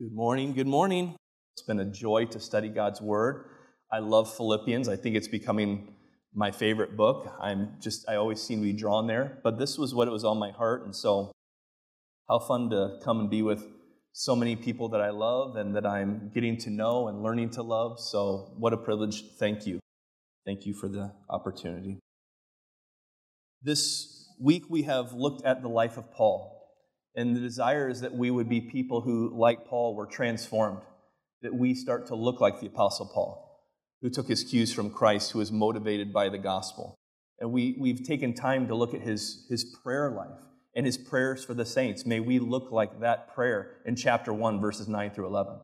Good morning, good morning. It's been a joy to study God's Word. I love Philippians. I think it's becoming my favorite book. I always seem to be drawn there. But this was what it was on my heart, and so how fun to come and be with so many people that I love and that I'm getting to know and learning to love. So what a privilege. Thank you. Thank you for the opportunity. This week we have looked at the life of Paul. And the desire is that we would be people who, like Paul, were transformed, that we start to look like the Apostle Paul, who took his cues from Christ, who was motivated by the gospel. And we've taken time to look at his prayer life and his prayers for the saints. May we look like that prayer in chapter 1, verses 9 through 11.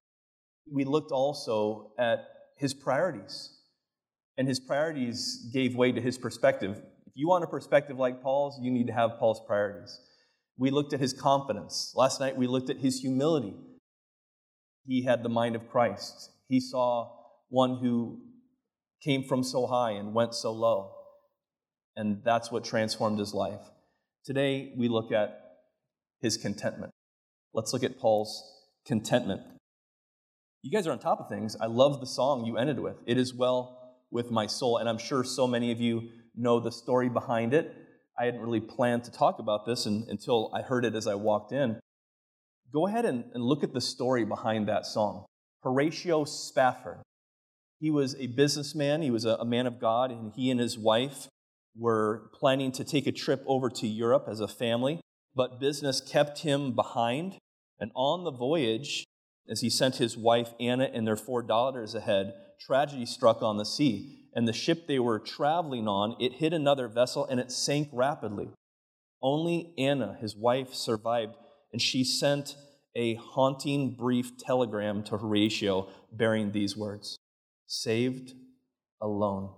We looked also at his priorities, and his priorities gave way to his perspective. If you want a perspective like Paul's, you need to have Paul's priorities. We looked at his confidence. Last night we looked at his humility. He had the mind of Christ. He saw one who came from so high and went so low. And that's what transformed his life. Today we look at his contentment. Let's look at Paul's contentment. You guys are on top of things. I love the song you ended with. It is well with my soul. And I'm sure so many of you know the story behind it. I hadn't really planned to talk about this until I heard it as I walked in. Go ahead and look at the story behind that song. Horatio Spafford. He was a businessman. He was a man of God, and he and his wife were planning to take a trip over to Europe as a family, but business kept him behind. And on the voyage, as he sent his wife Anna and their 4 daughters ahead, tragedy struck on the sea. And the ship they were traveling on, it hit another vessel and it sank rapidly. Only Anna, his wife, survived, and she sent a haunting brief telegram to Horatio bearing these words, "Saved alone."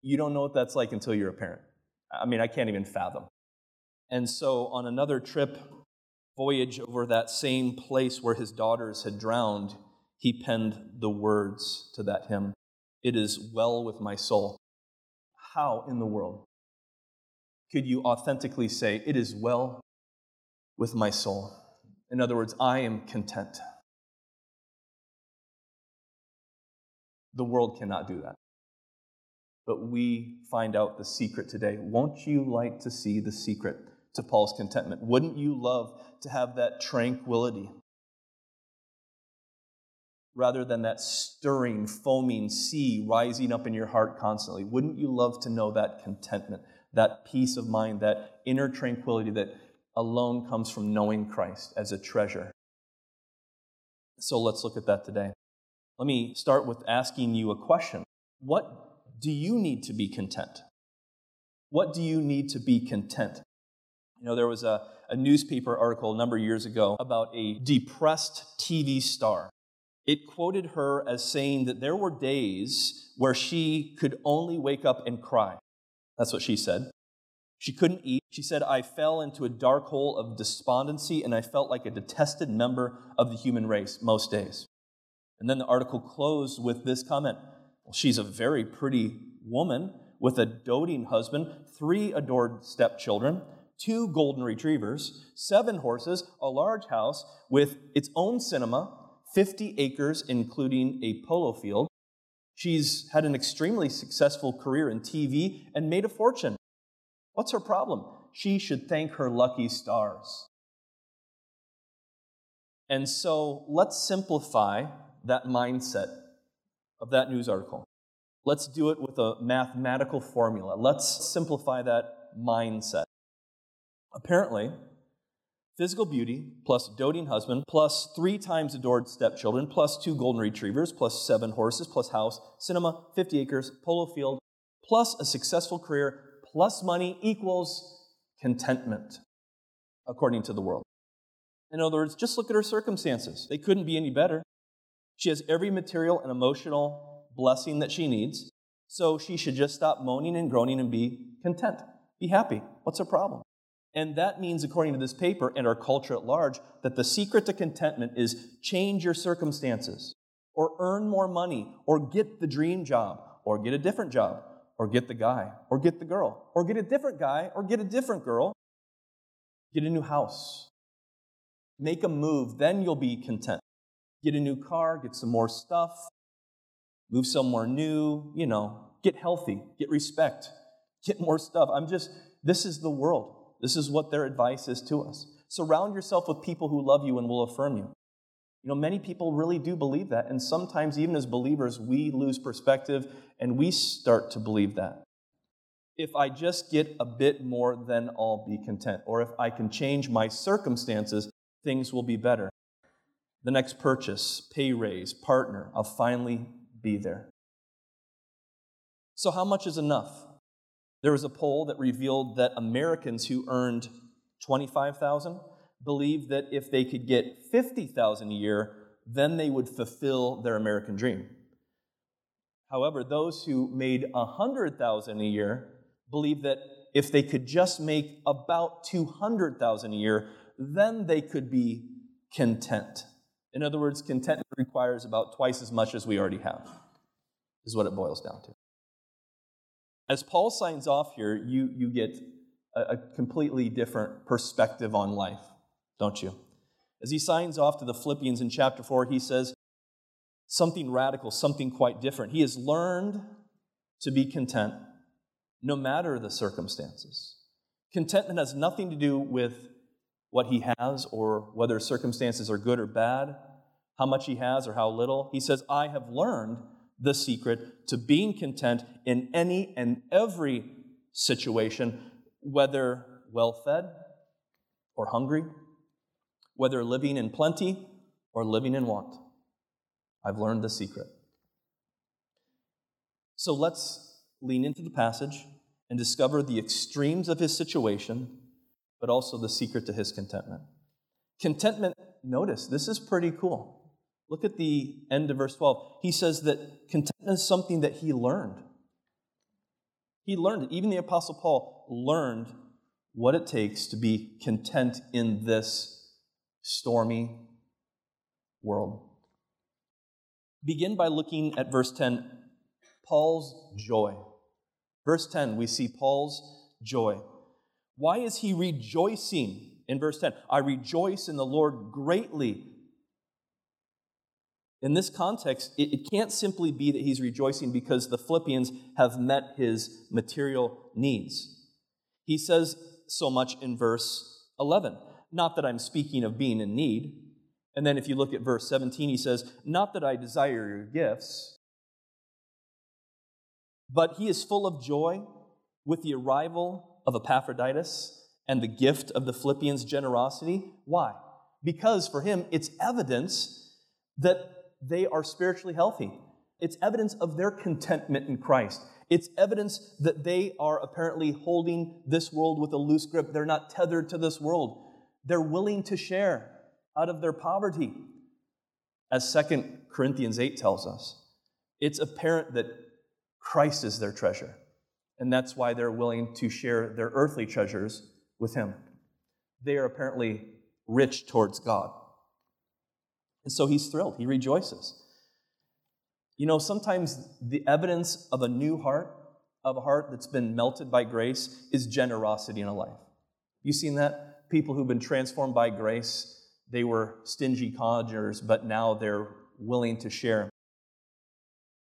You don't know what that's like until you're a parent. I mean, I can't even fathom. And so on another trip, voyage over that same place where his daughters had drowned, he penned the words to that hymn. It is well with my soul. How in the world could you authentically say, it is well with my soul? In other words, I am content. The world cannot do that. But we find out the secret today. Won't you like to see the secret to Paul's contentment? Wouldn't you love to have that tranquility? Rather than that stirring, foaming sea rising up in your heart constantly. Wouldn't you love to know that contentment, that peace of mind, that inner tranquility that alone comes from knowing Christ as a treasure? So let's look at that today. Let me start with asking you a question. What do you need to be content? What do you need to be content? You know, there was a newspaper article a number of years ago about a depressed TV star. It quoted her as saying that there were days where she could only wake up and cry. That's what she said. She couldn't eat. She said, I fell into a dark hole of despondency, and I felt like a detested member of the human race most days. And then the article closed with this comment. Well, she's a very pretty woman with a doting husband, 3 adored stepchildren, 2 golden retrievers, 7 horses, a large house with its own cinema, 50 acres, including a polo field. She's had an extremely successful career in TV and made a fortune. What's her problem? She should thank her lucky stars. And so let's simplify that mindset of that news article. Let's do it with a mathematical formula. Let's simplify that mindset. Apparently, physical beauty, plus doting husband, plus 3 times adored stepchildren, plus 2 golden retrievers, plus 7 horses, plus house, cinema, 50 acres, polo field, plus a successful career, plus money equals contentment, according to the world. In other words, just look at her circumstances. They couldn't be any better. She has every material and emotional blessing that she needs, so she should just stop moaning and groaning and be content, be happy. What's her problem? And that means, according to this paper and our culture at large, that the secret to contentment is change your circumstances, or earn more money, or get the dream job, or get a different job, or get the guy, or get the girl, or get a different guy, or get a different girl, get a new house, Make a move, then you'll be content. Get a new car, get some more stuff, move somewhere new, you know, get healthy, get respect, get more stuff. This is the world. This is what their advice is to us. Surround yourself with people who love you and will affirm you. You know, many people really do believe that, and sometimes even as believers, we lose perspective and we start to believe that. If I just get a bit more, then I'll be content. Or if I can change my circumstances, things will be better. The next purchase, pay raise, partner, I'll finally be there. So how much is enough? There was a poll that revealed that Americans who earned $25,000 believed that if they could get $50,000 a year, then they would fulfill their American dream. However, those who made $100,000 a year believed that if they could just make about $200,000 a year, then they could be content. In other words, contentment requires about twice as much as we already have, is what it boils down to. As Paul signs off here, you get a completely different perspective on life, don't you? As he signs off to the Philippians in chapter 4, he says something radical, something quite different. He has learned to be content no matter the circumstances. Contentment has nothing to do with what he has or whether circumstances are good or bad, how much he has or how little. He says, I have learned the secret to being content in any and every situation, whether well-fed or hungry, whether living in plenty or living in want. I've learned the secret. So let's lean into the passage and discover the extremes of his situation, but also the secret to his contentment. Contentment, notice, this is pretty cool. Look at the end of verse 12. He says that contentment is something that he learned. He learned it. Even the Apostle Paul learned what it takes to be content in this stormy world. Begin by looking at verse 10, Paul's joy. Verse 10, we see Paul's joy. Why is he rejoicing in verse 10? I rejoice in the Lord greatly. In this context, it can't simply be that he's rejoicing because the Philippians have met his material needs. He says so much in verse 11, not that I'm speaking of being in need. And then if you look at verse 17, he says, not that I desire your gifts, but he is full of joy with the arrival of Epaphroditus and the gift of the Philippians' generosity. Why? Because for him, it's evidence that they are spiritually healthy. It's evidence of their contentment in Christ. It's evidence that they are apparently holding this world with a loose grip. They're not tethered to this world. They're willing to share out of their poverty. As 2 Corinthians 8 tells us, it's apparent that Christ is their treasure, and that's why they're willing to share their earthly treasures with him. They are apparently rich towards God. And so he's thrilled. He rejoices. You know, sometimes the evidence of a new heart, of a heart that's been melted by grace, is generosity in a life. You've seen that? People who've been transformed by grace, they were stingy codgers, but now they're willing to share.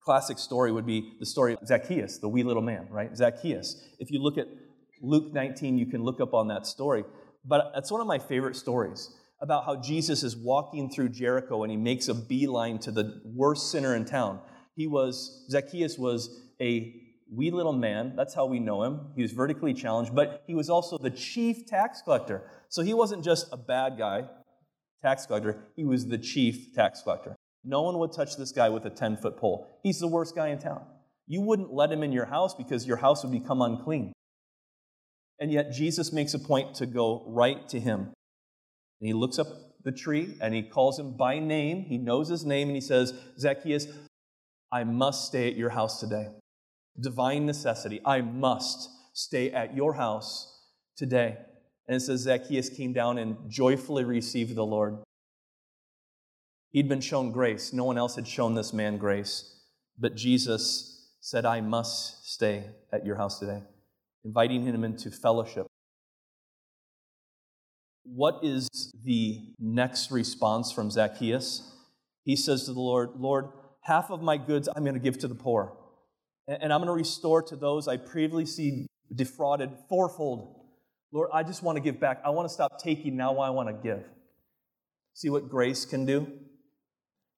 Classic story would be the story of Zacchaeus, the wee little man, right? Zacchaeus. If you look at Luke 19, you can look up on that story. But that's one of my favorite stories, about how Jesus is walking through Jericho and he makes a beeline to the worst sinner in town. Zacchaeus was a wee little man. That's how we know him. He was vertically challenged, but he was also the chief tax collector. So he wasn't just a bad guy, tax collector. He was the chief tax collector. No one would touch this guy with a 10-foot pole. He's the worst guy in town. You wouldn't let him in your house because your house would become unclean. And yet Jesus makes a point to go right to him. And he looks up the tree and he calls him by name. He knows his name and he says, Zacchaeus, I must stay at your house today. Divine necessity. I must stay at your house today. And it says Zacchaeus came down and joyfully received the Lord. He'd been shown grace. No one else had shown this man grace. But Jesus said, I must stay at your house today, inviting him into fellowship. what is the next response from Zacchaeus? He says to the Lord, "Lord, half of my goods I'm going to give to the poor, and I'm going to restore to those I previously defrauded fourfold. Lord, I just want to give back. I want to stop taking, now I want to give." See what grace can do?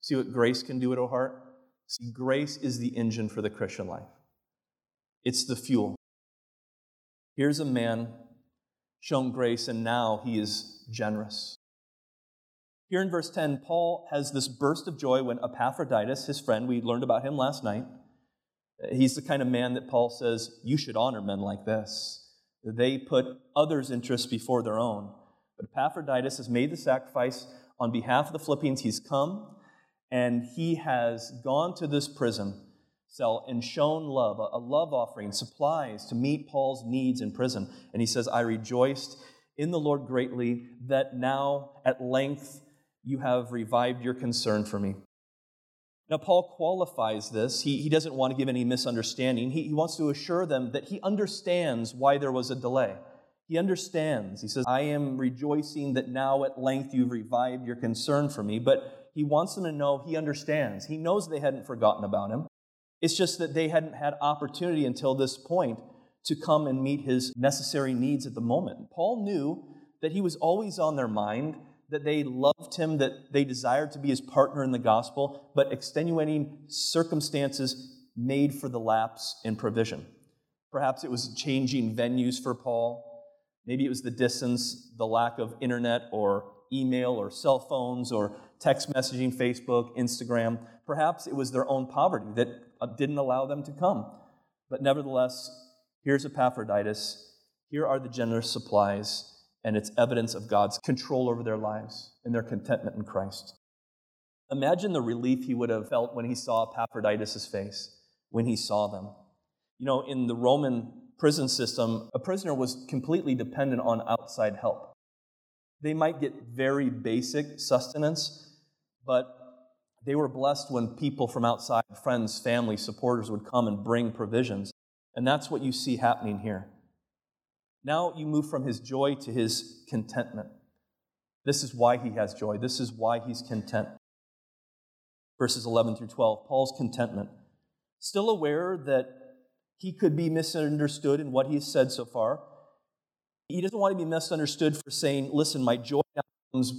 See what grace can do at our heart? See, grace is the engine for the Christian life. It's the fuel. Here's a man shown grace, and now he is generous. Here in verse 10, Paul has this burst of joy when Epaphroditus, his friend, we learned about him last night, he's the kind of man that Paul says, you should honor men like this. They put others' interests before their own. But Epaphroditus has made the sacrifice on behalf of the Philippians. He's come, and he has gone to this prison cell and shown love, a love offering, supplies to meet Paul's needs in prison. And he says, I rejoiced in the Lord greatly that now at length you have revived your concern for me. Now, Paul qualifies this. He doesn't want to give any misunderstanding. He wants to assure them that he understands why there was a delay. He understands. He says, I am rejoicing that now at length you've revived your concern for me. But he wants them to know he understands. He knows they hadn't forgotten about him. It's just that they hadn't had opportunity until this point to come and meet his necessary needs at the moment. Paul knew that he was always on their mind, that they loved him, that they desired to be his partner in the gospel, but extenuating circumstances made for the lapse in provision. Perhaps it was changing venues for Paul. Maybe it was the distance, the lack of internet or email or cell phones or text messaging, Facebook, Instagram. Perhaps it was their own poverty that didn't allow them to come. But nevertheless, here's Epaphroditus. Here are the generous supplies. And it's evidence of God's control over their lives and their contentment in Christ. Imagine the relief he would have felt when he saw Epaphroditus' face, when he saw them. You know, in the Roman prison system, a prisoner was completely dependent on outside help. They might get very basic sustenance, but they were blessed when people from outside, friends, family, supporters would come and bring provisions. And that's what you see happening here. Now you move from his joy to his contentment. This is why he has joy. This is why he's content. Verses 11 through 12, Paul's contentment. Still aware that he could be misunderstood in what he's said so far. He doesn't want to be misunderstood for saying, listen, my joy now comes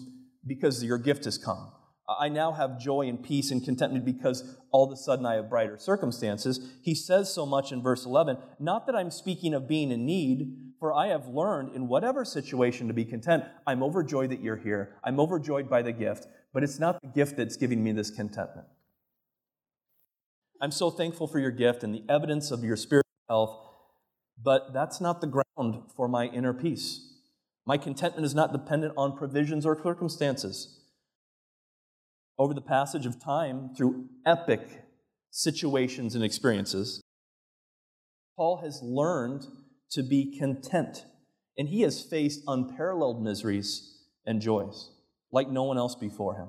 because your gift has come. I now have joy and peace and contentment because all of a sudden I have brighter circumstances. He says so much in verse 11, not that I'm speaking of being in need, for I have learned in whatever situation to be content. I'm overjoyed that you're here. I'm overjoyed by the gift, but it's not the gift that's giving me this contentment. I'm so thankful for your gift and the evidence of your spiritual health, but that's not the ground for my inner peace. My contentment is not dependent on provisions or circumstances. Over the passage of time, through epic situations and experiences, Paul has learned to be content, and he has faced unparalleled miseries and joys, like no one else before him.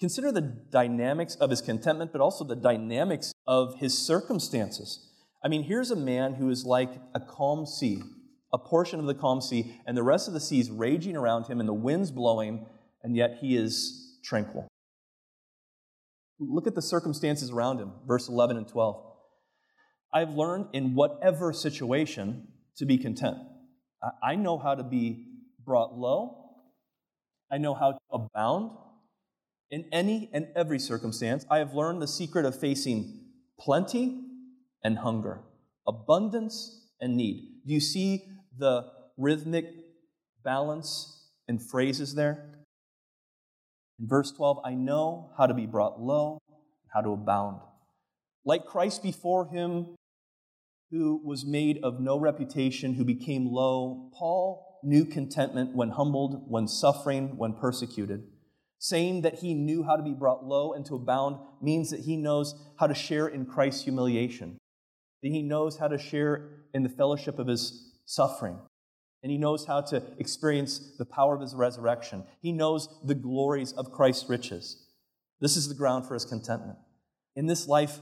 Consider the dynamics of his contentment, but also the dynamics of his circumstances. I mean, here's a man who is like a calm sea, a portion of the calm sea, and the rest of the sea is raging around him, and the wind's blowing, and yet he is tranquil. Look at the circumstances around him, verse 11 and 12. I've learned in whatever situation to be content. I know how to be brought low. I know how to abound in any and every circumstance. I have learned the secret of facing plenty and hunger, abundance and need. Do you see the rhythmic balance and phrases there? In verse 12, I know how to be brought low, how to abound. Like Christ before him, who was made of no reputation, who became low, Paul knew contentment when humbled, when suffering, when persecuted. Saying that he knew how to be brought low and to abound means that he knows how to share in Christ's humiliation, that he knows how to share in the fellowship of his suffering. And he knows how to experience the power of his resurrection. He knows the glories of Christ's riches. This is the ground for his contentment. In this life,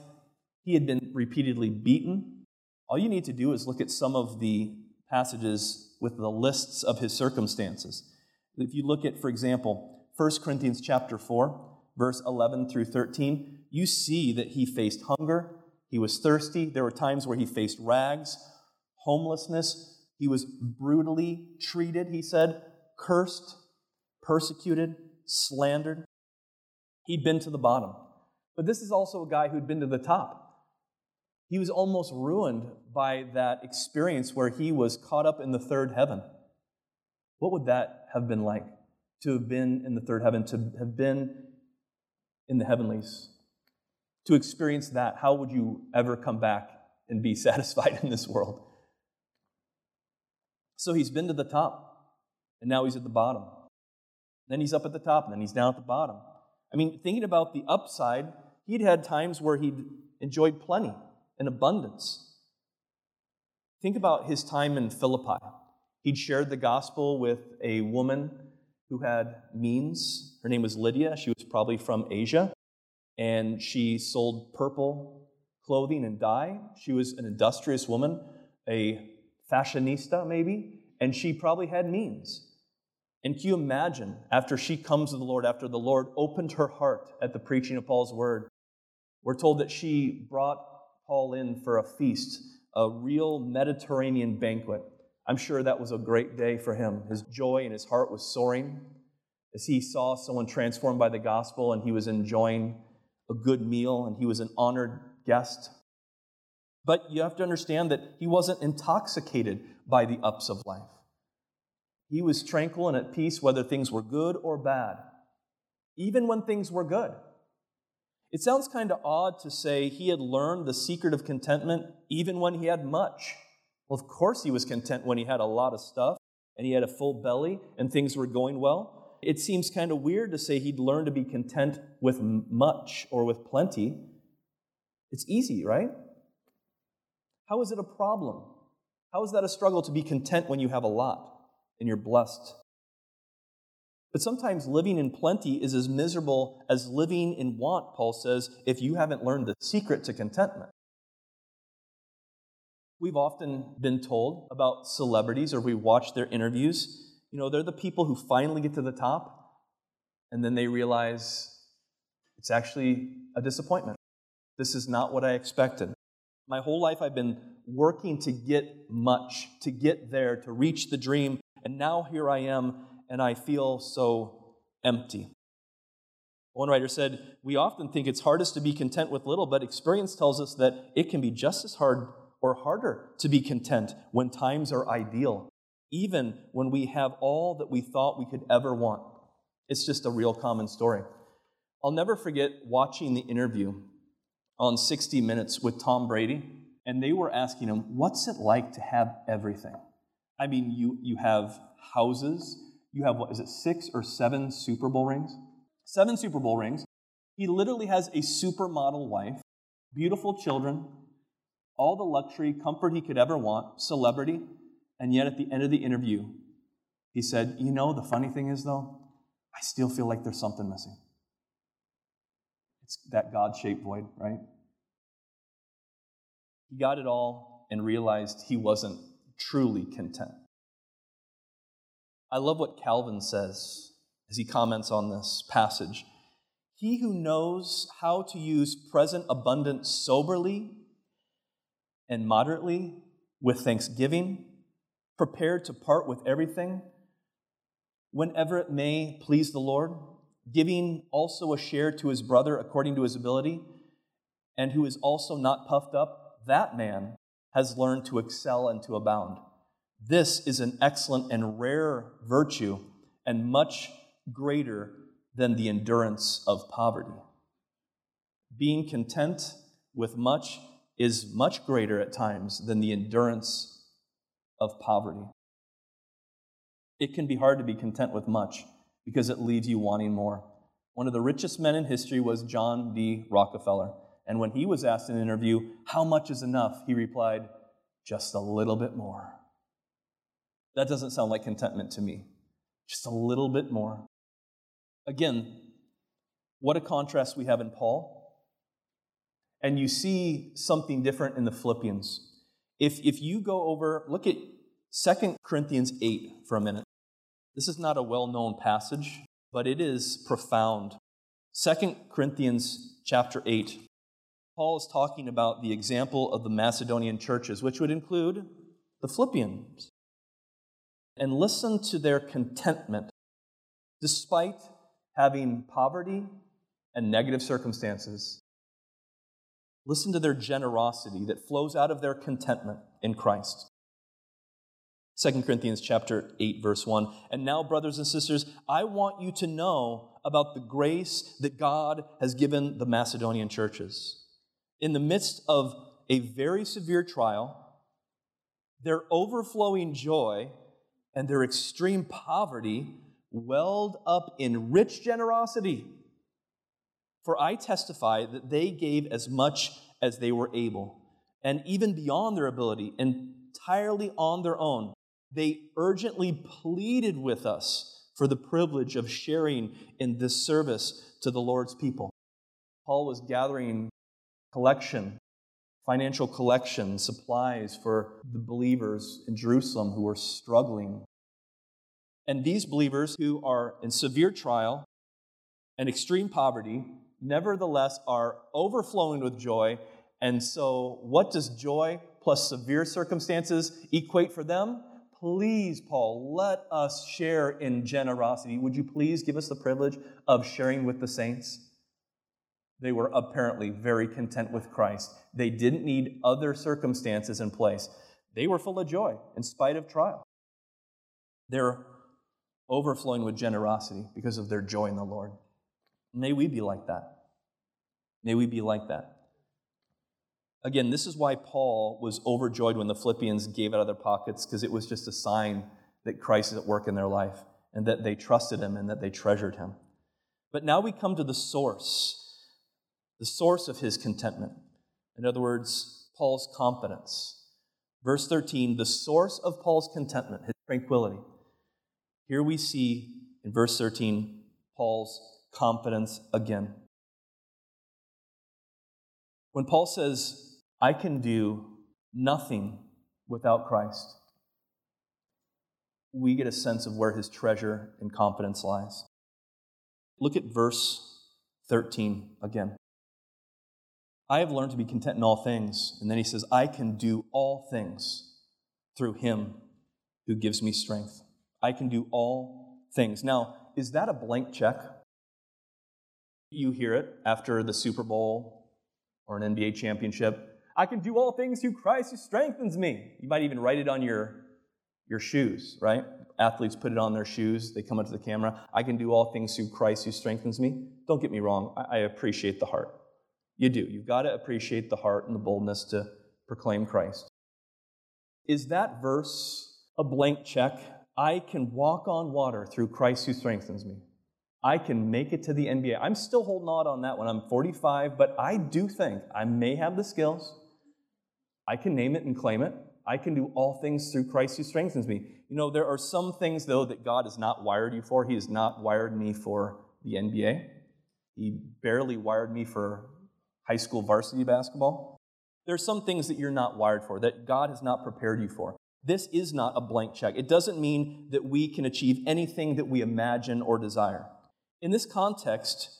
he had been repeatedly beaten. All you need to do is look at some of the passages with the lists of his circumstances. If you look at, for example, 1 Corinthians chapter 4, verse 11 through 13, you see that he faced hunger, he was thirsty, there were times where he faced rags, homelessness, he was brutally treated, he said, cursed, persecuted, slandered. He'd been to the bottom. But this is also a guy who'd been to the top. He was almost ruined by that experience where he was caught up in the third heaven. What would that have been like, to have been in the third heaven, to have been in the heavenlies? To experience that, how would you ever come back and be satisfied in this world? So he's been to the top, and now he's at the bottom. Then he's up at the top, and then he's down at the bottom. I mean, thinking about the upside, he'd had times where he'd enjoyed plenty and abundance. Think about his time in Philippi. He'd shared the gospel with a woman who had means. Her name was Lydia. She was probably from Asia, and she sold purple clothing and dye. She was an industrious woman, a fashionista maybe, and she probably had means. And can you imagine, after she comes to the Lord, after the Lord opened her heart at the preaching of Paul's word, we're told that she brought Paul in for a feast, a real Mediterranean banquet. I'm sure that was a great day for him. His joy and his heart was soaring as he saw someone transformed by the gospel, and he was enjoying a good meal, and he was an honored guest. But you have to understand that he wasn't intoxicated by the ups of life. He was tranquil and at peace whether things were good or bad, even when things were good. It sounds kind of odd to say he had learned the secret of contentment even when he had much. Well, of course he was content when he had a lot of stuff and he had a full belly and things were going well. It seems kind of weird to say he'd learned to be content with much or with plenty. It's easy, right? How is it a problem? How is that a struggle to be content when you have a lot and you're blessed? But sometimes living in plenty is as miserable as living in want, Paul says, if you haven't learned the secret to contentment. We've often been told about celebrities, or we watch their interviews. You know, they're the people who finally get to the top, and then they realize it's actually a disappointment. This is not what I expected. My whole life I've been working to get much, to get there, to reach the dream, and now here I am, and I feel so empty. One writer said, "We often think it's hardest to be content with little, but experience tells us that it can be just as hard or harder to be content when times are ideal, even when we have all that we thought we could ever want." It's just a real common story. I'll never forget watching the interview on 60 Minutes with Tom Brady, and they were asking him, what's it like to have everything? I mean, you have houses, you have, what is it, 6 or 7 Super Bowl rings? 7 Super Bowl rings. He literally has a supermodel wife, beautiful children, all the luxury, comfort he could ever want, celebrity, and yet at the end of the interview, he said, you know, the funny thing is, though, I still feel like there's something missing. It's that God-shaped void, right? He got it all and realized he wasn't truly content. I love what Calvin says as he comments on this passage. He who knows how to use present abundance soberly and moderately, with thanksgiving, prepared to part with everything, whenever it may please the Lord, giving also a share to his brother according to his ability, and who is also not puffed up, that man has learned to excel and to abound. This is an excellent and rare virtue, and much greater than the endurance of poverty. Being content with much is much greater at times than the endurance of poverty. It can be hard to be content with much because it leaves you wanting more. One of the richest men in history was John D. Rockefeller. And when he was asked in an interview, how much is enough? He replied, just a little bit more. That doesn't sound like contentment to me. Just a little bit more. Again, what a contrast we have in Paul. And you see something different in the Philippians. If you go over, look at 2 Corinthians 8 for a minute. This is not a well-known passage, but it is profound. 2 Corinthians chapter 8. Paul is talking about the example of the Macedonian churches, which would include the Philippians. And listen to their contentment, despite having poverty and negative circumstances. Listen to their generosity that flows out of their contentment in Christ. 2 Corinthians chapter 8, verse 1. And now, brothers and sisters, I want you to know about the grace that God has given the Macedonian churches. In the midst of a very severe trial, their overflowing joy and their extreme poverty welled up in rich generosity. For I testify that they gave as much as they were able, and even beyond their ability, entirely on their own. They urgently pleaded with us for the privilege of sharing in this service to the Lord's people. Paul was gathering financial collection, supplies for the believers in Jerusalem who were struggling. And these believers who are in severe trial and extreme poverty, nevertheless are overflowing with joy. And so what does joy plus severe circumstances equate for them? Please, Paul, let us share in generosity. Would you please give us the privilege of sharing with the saints? They were apparently very content with Christ. They didn't need other circumstances in place. They were full of joy in spite of trial. They're overflowing with generosity because of their joy in the Lord. May we be like that. May we be like that. Again, this is why Paul was overjoyed when the Philippians gave out of their pockets, because it was just a sign that Christ is at work in their life and that they trusted him and that they treasured him. But now we come to the source of his contentment. In other words, Paul's confidence. Verse 13, the source of Paul's contentment, his tranquility. Here we see in verse 13, Paul's confidence again. When Paul says, I can do nothing without Christ, we get a sense of where his treasure and confidence lies. Look at verse 13 again. I have learned to be content in all things. And then he says, I can do all things through him who gives me strength. I can do all things. Now, is that a blank check? You hear it after the Super Bowl or an NBA championship. I can do all things through Christ who strengthens me. You might even write it on your shoes, right? Athletes put it on their shoes. They come up to the camera. I can do all things through Christ who strengthens me. Don't get me wrong. I appreciate the heart. You do. You've got to appreciate the heart and the boldness to proclaim Christ. Is that verse a blank check? I can walk on water through Christ who strengthens me. I can make it to the NBA. I'm still holding out on that when I'm 45, but I do think I may have the skills. I can name it and claim it. I can do all things through Christ who strengthens me. You know, there are some things, though, that God has not wired you for. He has not wired me for the NBA. He barely wired me for high school varsity basketball. There are some things that you're not wired for, that God has not prepared you for. This is not a blank check. It doesn't mean that we can achieve anything that we imagine or desire. In this context,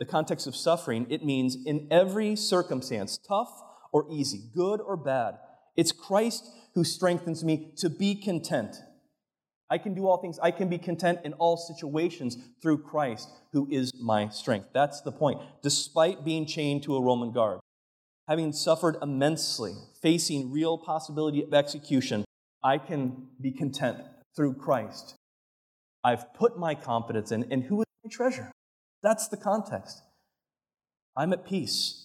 the context of suffering, it means in every circumstance, tough or easy, good or bad, it's Christ who strengthens me to be content. I can do all things. I can be content in all situations through Christ, who is my strength. That's the point. Despite being chained to a Roman guard, having suffered immensely, facing real possibility of execution, I can be content through Christ. I've put my confidence in, and who is my treasure? That's the context. I'm at peace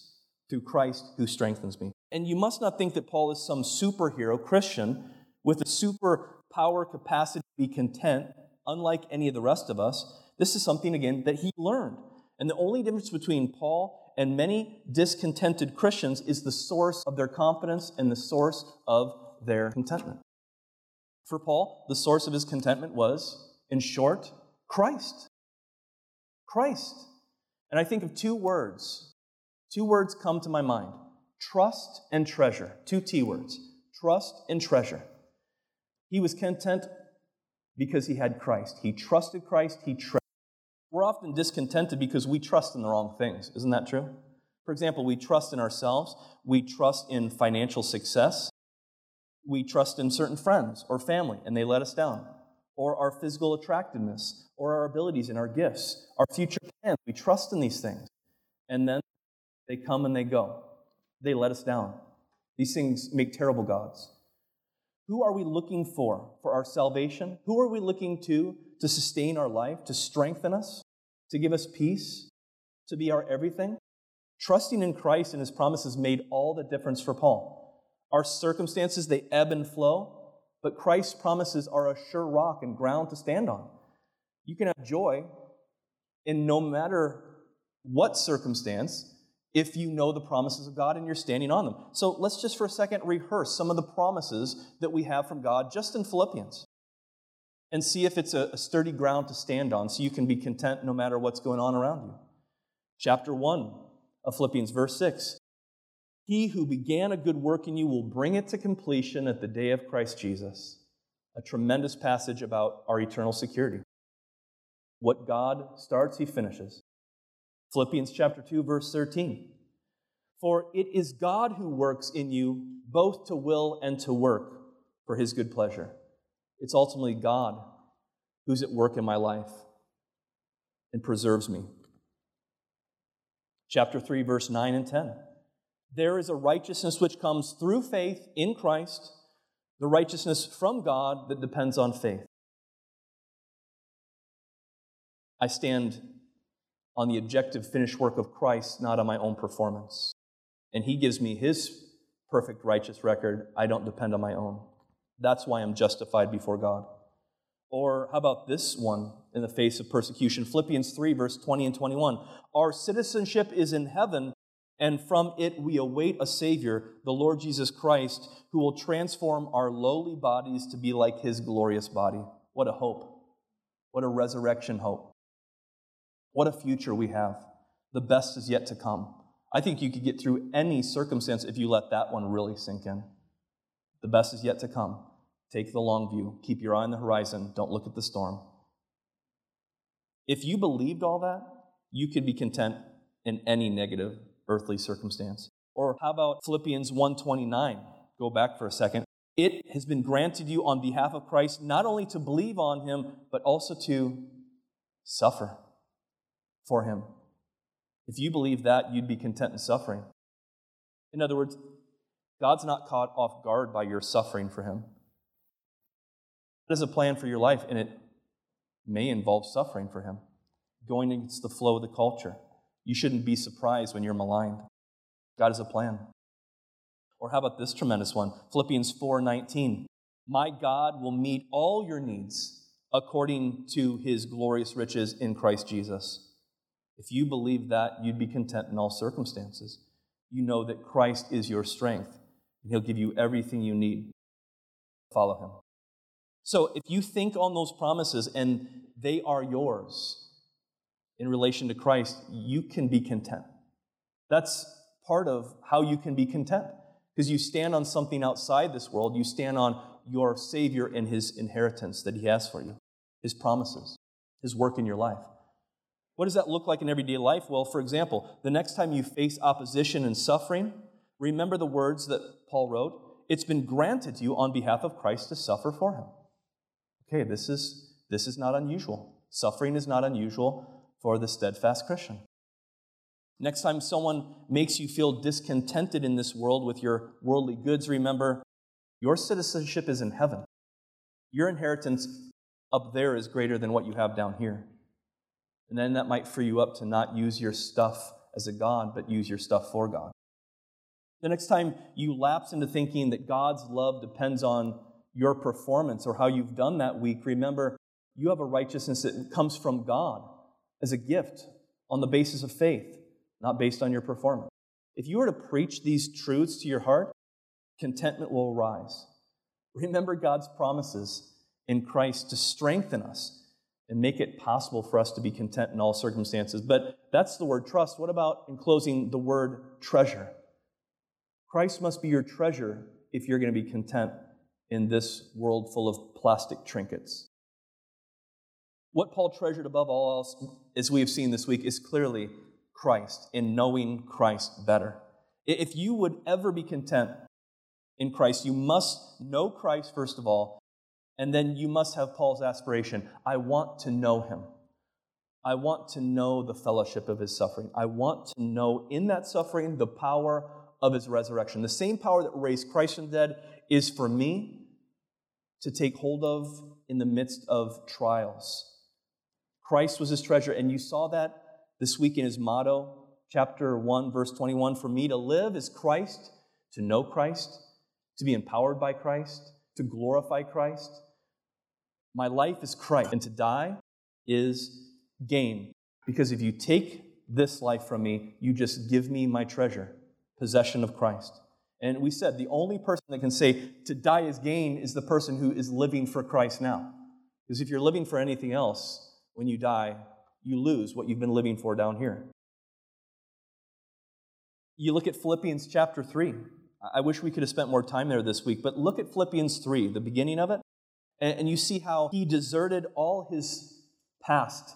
through Christ who strengthens me. And you must not think that Paul is some superhero Christian with a superpower capacity to be content, unlike any of the rest of us. This is something, again, that he learned. And the only difference between Paul and many discontented Christians is the source of their confidence and the source of their contentment. For Paul, the source of his contentment was, in short, Christ. Christ. And I think of two words. Two words come to my mind. Trust and treasure. Two T words. Trust and treasure. He was content because he had Christ. He trusted Christ. We're often discontented because we trust in the wrong things. Isn't that true? For example, we trust in ourselves. We trust in financial success. We trust in certain friends or family, and they let us down. Or our physical attractiveness, or our abilities and our gifts, our future plans. We trust in these things. And then they come and they go. They let us down. These things make terrible gods. Who are we looking for our salvation? Who are we looking to sustain our life, to strengthen us, to give us peace, to be our everything? Trusting in Christ and His promises made all the difference for Paul. Our circumstances, they ebb and flow, but Christ's promises are a sure rock and ground to stand on. You can have joy in no matter what circumstance if you know the promises of God and you're standing on them. So let's just for a second rehearse some of the promises that we have from God just in Philippians and see if it's a sturdy ground to stand on so you can be content no matter what's going on around you. Chapter 1 of Philippians, verse 6. He who began a good work in you will bring it to completion at the day of Christ Jesus. A tremendous passage about our eternal security. What God starts, He finishes. Philippians chapter 2, verse 13. For it is God who works in you both to will and to work for His good pleasure. It's ultimately God who's at work in my life and preserves me. Chapter 3, verse 9 and 10. There is a righteousness which comes through faith in Christ, the righteousness from God that depends on faith. I stand on the objective finished work of Christ, not on my own performance. And He gives me His perfect righteous record. I don't depend on my own. That's why I'm justified before God. Or how about this one in the face of persecution? Philippians 3, verse 20 and 21. Our citizenship is in heaven, and from it we await a Savior, the Lord Jesus Christ, who will transform our lowly bodies to be like His glorious body. What a hope. What a resurrection hope. What a future we have. The best is yet to come. I think you could get through any circumstance if you let that one really sink in. The best is yet to come. Take the long view. Keep your eye on the horizon. Don't look at the storm. If you believed all that, you could be content in any negative earthly circumstance. Or how about Philippians 1:29? Go back for a second. It has been granted you on behalf of Christ not only to believe on Him, but also to suffer for Him. If you believe that, you'd be content in suffering. In other words, God's not caught off guard by your suffering for Him. That is a plan for your life, and it may involve suffering for Him, going against the flow of the culture. You shouldn't be surprised when you're maligned. God has a plan. Or how about this tremendous one? Philippians 4:19. My God will meet all your needs according to His glorious riches in Christ Jesus. If you believe that, you'd be content in all circumstances. You know that Christ is your strength, and He'll give you everything you need. Follow Him. So if you think on those promises and they are yours in relation to Christ, you can be content. That's part of how you can be content, because you stand on something outside this world. You stand on your Savior and His inheritance that He has for you, His promises, His work in your life. What does that look like in everyday life? Well, for example, the next time you face opposition and suffering, remember the words that Paul wrote. It's been granted to you on behalf of Christ to suffer for Him. Okay, this is not unusual. Suffering is not unusual for the steadfast Christian. Next time someone makes you feel discontented in this world with your worldly goods, remember, your citizenship is in heaven. Your inheritance up there is greater than what you have down here. And then that might free you up to not use your stuff as a god, but use your stuff for God. The next time you lapse into thinking that God's love depends on your performance or how you've done that week, remember, you have a righteousness that comes from God as a gift on the basis of faith, not based on your performance. If you were to preach these truths to your heart, contentment will arise. Remember God's promises in Christ to strengthen us and make it possible for us to be content in all circumstances. But that's the word trust. What about, in closing, the word treasure? Christ must be your treasure if you're going to be content in this world full of plastic trinkets. What Paul treasured above all else, as we have seen this week, is clearly Christ and knowing Christ better. If you would ever be content in Christ, you must know Christ first of all, and then you must have Paul's aspiration. I want to know him. I want to know the fellowship of his suffering. I want to know in that suffering the power of his resurrection. The same power that raised Christ from the dead is for me to take hold of in the midst of trials. Christ was his treasure, and you saw that this week in his motto, chapter 1, verse 21, for me to live is Christ, to know Christ, to be empowered by Christ, to glorify Christ. My life is Christ, and to die is gain, because if you take this life from me, you just give me my treasure, possession of Christ. And we said the only person that can say to die is gain is the person who is living for Christ now. Because if you're living for anything else, when you die, you lose what you've been living for down here. You look at Philippians chapter 3. I wish we could have spent more time there this week, but look at Philippians 3, the beginning of it, and you see how he deserted all his past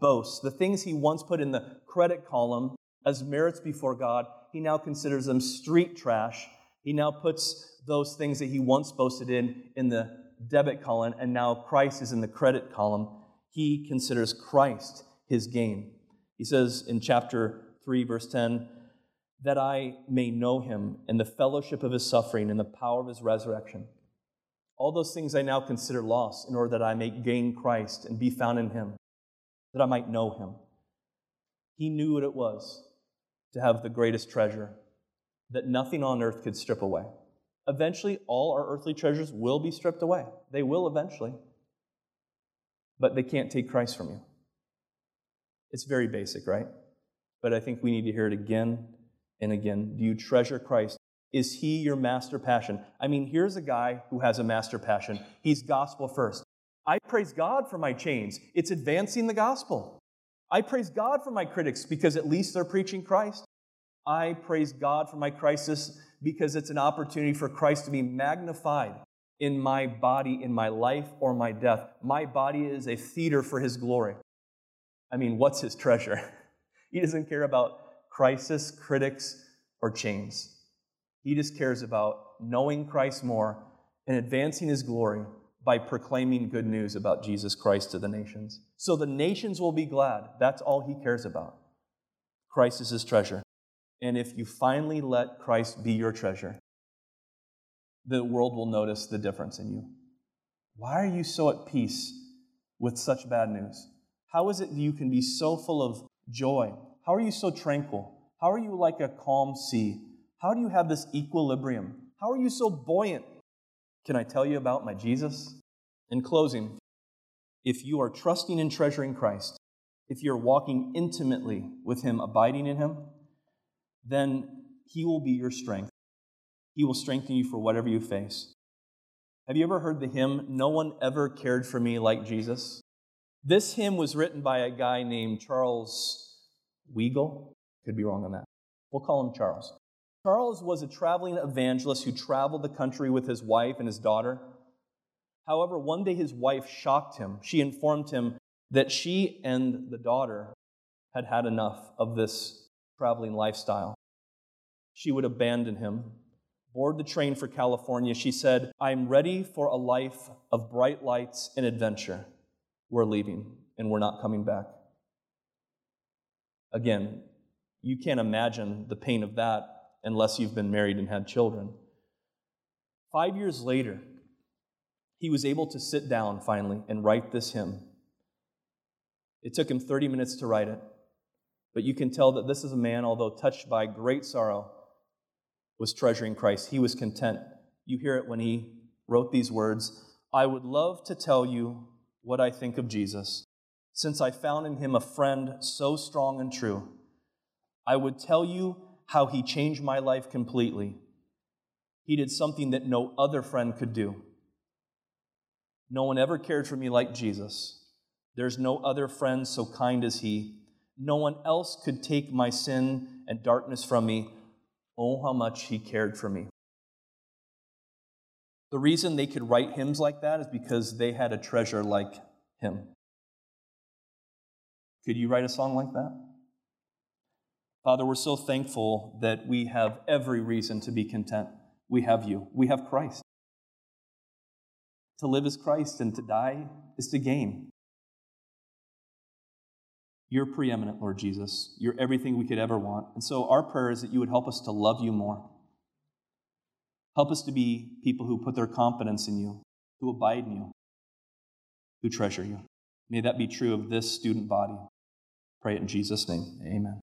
boasts, the things he once put in the credit column as merits before God, he now considers them street trash. He now puts those things that he once boasted in the debit column, and now Christ is in the credit column. He considers Christ his gain. He says in chapter 3, verse 10, that I may know him and the fellowship of his suffering and the power of his resurrection. All those things I now consider loss in order that I may gain Christ and be found in him, that I might know him. He knew what it was to have the greatest treasure that nothing on earth could strip away. Eventually, all our earthly treasures will be stripped away. They will eventually. But they can't take Christ from you. It's very basic, right? But I think we need to hear it again and again. Do you treasure Christ? Is he your master passion? I mean, here's a guy who has a master passion. He's gospel first. I praise God for my chains. It's advancing the gospel. I praise God for my critics because at least they're preaching Christ. I praise God for my crisis because it's an opportunity for Christ to be magnified in my body, in my life, or my death. My body is a theater for his glory. I mean, what's his treasure? He doesn't care about crisis, critics, or chains. He just cares about knowing Christ more and advancing his glory by proclaiming good news about Jesus Christ to the nations. So the nations will be glad. That's all he cares about. Christ is his treasure. And if you finally let Christ be your treasure, the world will notice the difference in you. Why are you so at peace with such bad news? How is it that you can be so full of joy? How are you so tranquil? How are you like a calm sea? How do you have this equilibrium? How are you so buoyant? Can I tell you about my Jesus? In closing, if you are trusting and treasuring Christ, if you're walking intimately with him, abiding in him, then he will be your strength. He will strengthen you for whatever you face. Have you ever heard the hymn, No One Ever Cared for Me Like Jesus? This hymn was written by a guy named Charles Weigel. Could be wrong on that. We'll call him Charles. Charles was a traveling evangelist who traveled the country with his wife and his daughter. However, one day his wife shocked him. She informed him that she and the daughter had had enough of this traveling lifestyle. She would abandon him. Board the train for California, she said, I'm ready for a life of bright lights and adventure. We're leaving, and we're not coming back. Again, you can't imagine the pain of that unless you've been married and had children. 5 years later, he was able to sit down finally and write this hymn. It took him 30 minutes to write it, but you can tell that this is a man, although touched by great sorrow, was treasuring Christ. He was content. You hear it when he wrote these words, I would love to tell you what I think of Jesus, since I found in him a friend so strong and true. I would tell you how he changed my life completely. He did something that no other friend could do. No one ever cared for me like Jesus. There's no other friend so kind as he. No one else could take my sin and darkness from me. Oh, how much he cared for me. The reason they could write hymns like that is because they had a treasure like him. Could you write a song like that? Father, we're so thankful that we have every reason to be content. We have you. We have Christ. To live is Christ, and to die is to gain. You're preeminent, Lord Jesus. You're everything we could ever want. And so our prayer is that you would help us to love you more. Help us to be people who put their confidence in you, who abide in you, who treasure you. May that be true of this student body. Pray it in Jesus' name. Amen.